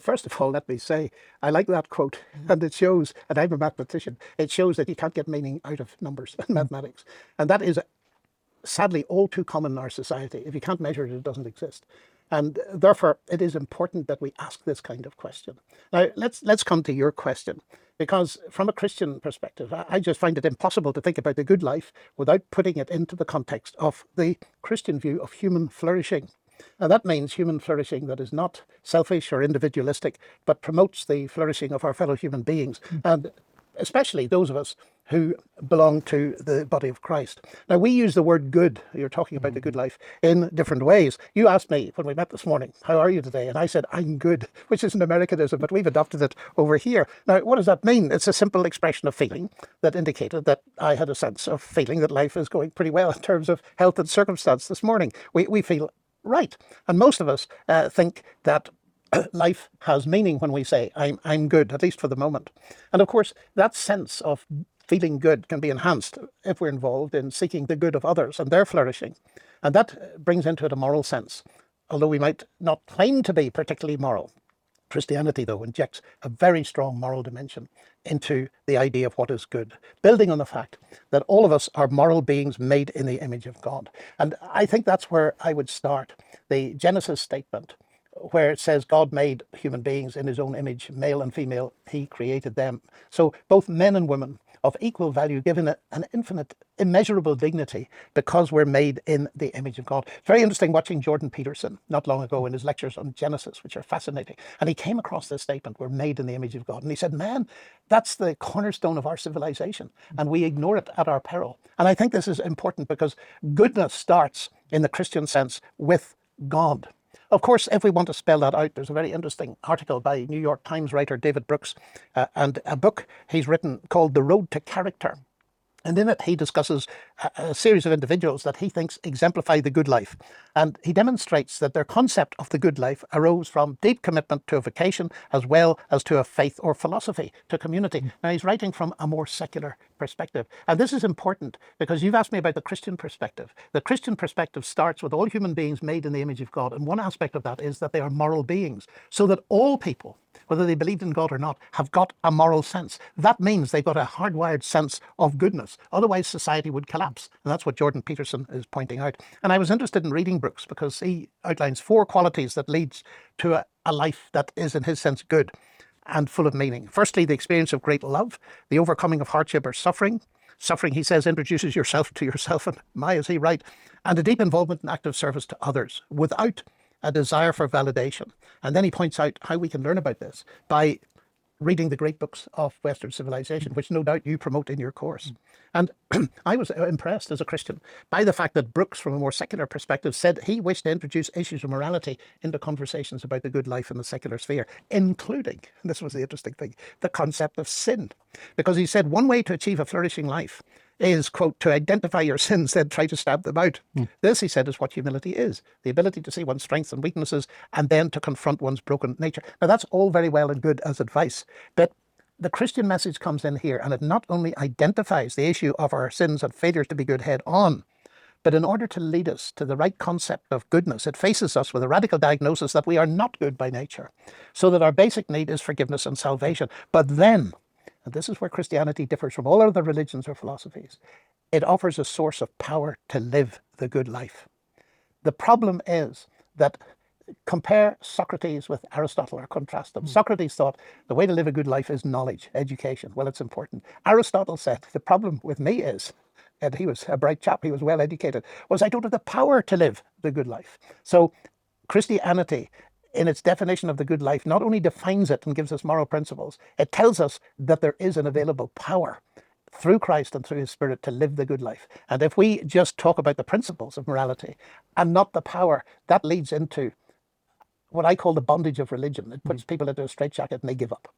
First of all, let me say, I like that quote, and it shows, and I'm a mathematician, it shows that you can't get meaning out of numbers and mathematics. And that is sadly all too common in our society. If you can't measure it, it doesn't exist. And therefore, it is important that we ask this kind of question. Now, let's come to your question, because from a Christian perspective, I just find it impossible to think about the good life without putting it into the context of the Christian view of human flourishing. And that means human flourishing that is not selfish or individualistic, but promotes the flourishing of our fellow human beings, and especially those of us who belong to the body of Christ. Now, we use the word good, you're talking about the good life, in different ways. You asked me when we met this morning, how are you today? And I said, I'm good, which is an Americanism, but we've adopted it over here. Now, what does that mean? It's a simple expression of feeling that indicated that I had a sense of feeling that life is going pretty well in terms of health and circumstance this morning. We feel right. And most of us think that life has meaning when we say, I'm good, at least for the moment. And of course, that sense of feeling good can be enhanced if we're involved in seeking the good of others and their flourishing. And that brings into it a moral sense, although we might not claim to be particularly moral. Christianity, though, injects a very strong moral dimension into the idea of what is good, building on the fact that all of us are moral beings made in the image of God. And I think that's where I would start. The Genesis statement, where it says God made human beings in his own image, male and female, he created them. So both men and women of equal value, given an infinite, immeasurable dignity because we're made in the image of God. Very interesting watching Jordan Peterson not long ago in his lectures on Genesis, which are fascinating. And he came across this statement, we're made in the image of God. And he said, man, that's the cornerstone of our civilization, and we ignore it at our peril. And I think this is important because goodness starts, in the Christian sense, with God. Of course, if we want to spell that out, there's a very interesting article by New York Times writer David Brooks, and a book he's written called The Road to Character. And in it, he discusses a series of individuals that he thinks exemplify the good life. And he demonstrates that their concept of the good life arose from deep commitment to a vocation as well as to a faith or philosophy, to community. Now, he's writing from a more secular perspective. And this is important because you've asked me about the Christian perspective. The Christian perspective starts with all human beings made in the image of God. And one aspect of that is that they are moral beings, so that all people, whether they believed in God or not, have got a moral sense. That means they've got a hardwired sense of goodness. Otherwise, society would collapse. And that's what Jordan Peterson is pointing out. And I was interested in reading Brooks because he outlines four qualities that leads to a life that is, in his sense, good and full of meaning. Firstly, the experience of great love, the overcoming of hardship or suffering. Suffering, he says, introduces yourself to yourself, and my, is he right? And a deep involvement in active service to others without a desire for validation. And then he points out how we can learn about this by reading the great books of Western civilization, which no doubt you promote in your course. And I was impressed as a Christian by the fact that Brooks, from a more secular perspective, said he wished to introduce issues of morality into conversations about the good life in the secular sphere, including, and this was the interesting thing, the concept of sin. Because he said one way to achieve a flourishing life is, quote, to identify your sins, then try to stamp them out. This, he said, is what humility is, the ability to see one's strengths and weaknesses and then to confront one's broken nature. Now, that's all very well and good as advice, but the Christian message comes in here, and it not only identifies the issue of our sins and failures to be good head on, but in order to lead us to the right concept of goodness, it faces us with a radical diagnosis that we are not good by nature, so that our basic need is forgiveness and salvation. But then, and this is where Christianity differs from all other religions or philosophies, it offers a source of power to live the good life. The problem is that, compare Socrates with Aristotle, or contrast them. Socrates thought the way to live a good life is knowledge, education. Well, it's important. Aristotle said, the problem with me is, and he was a bright chap, he was well educated, was I don't have the power to live the good life. So Christianity, in its definition of the good life, not only defines it and gives us moral principles, it tells us that there is an available power through Christ and through his Spirit to live the good life. And if we just talk about the principles of morality and not the power, that leads into what I call the bondage of religion. It puts people into a straitjacket and they give up.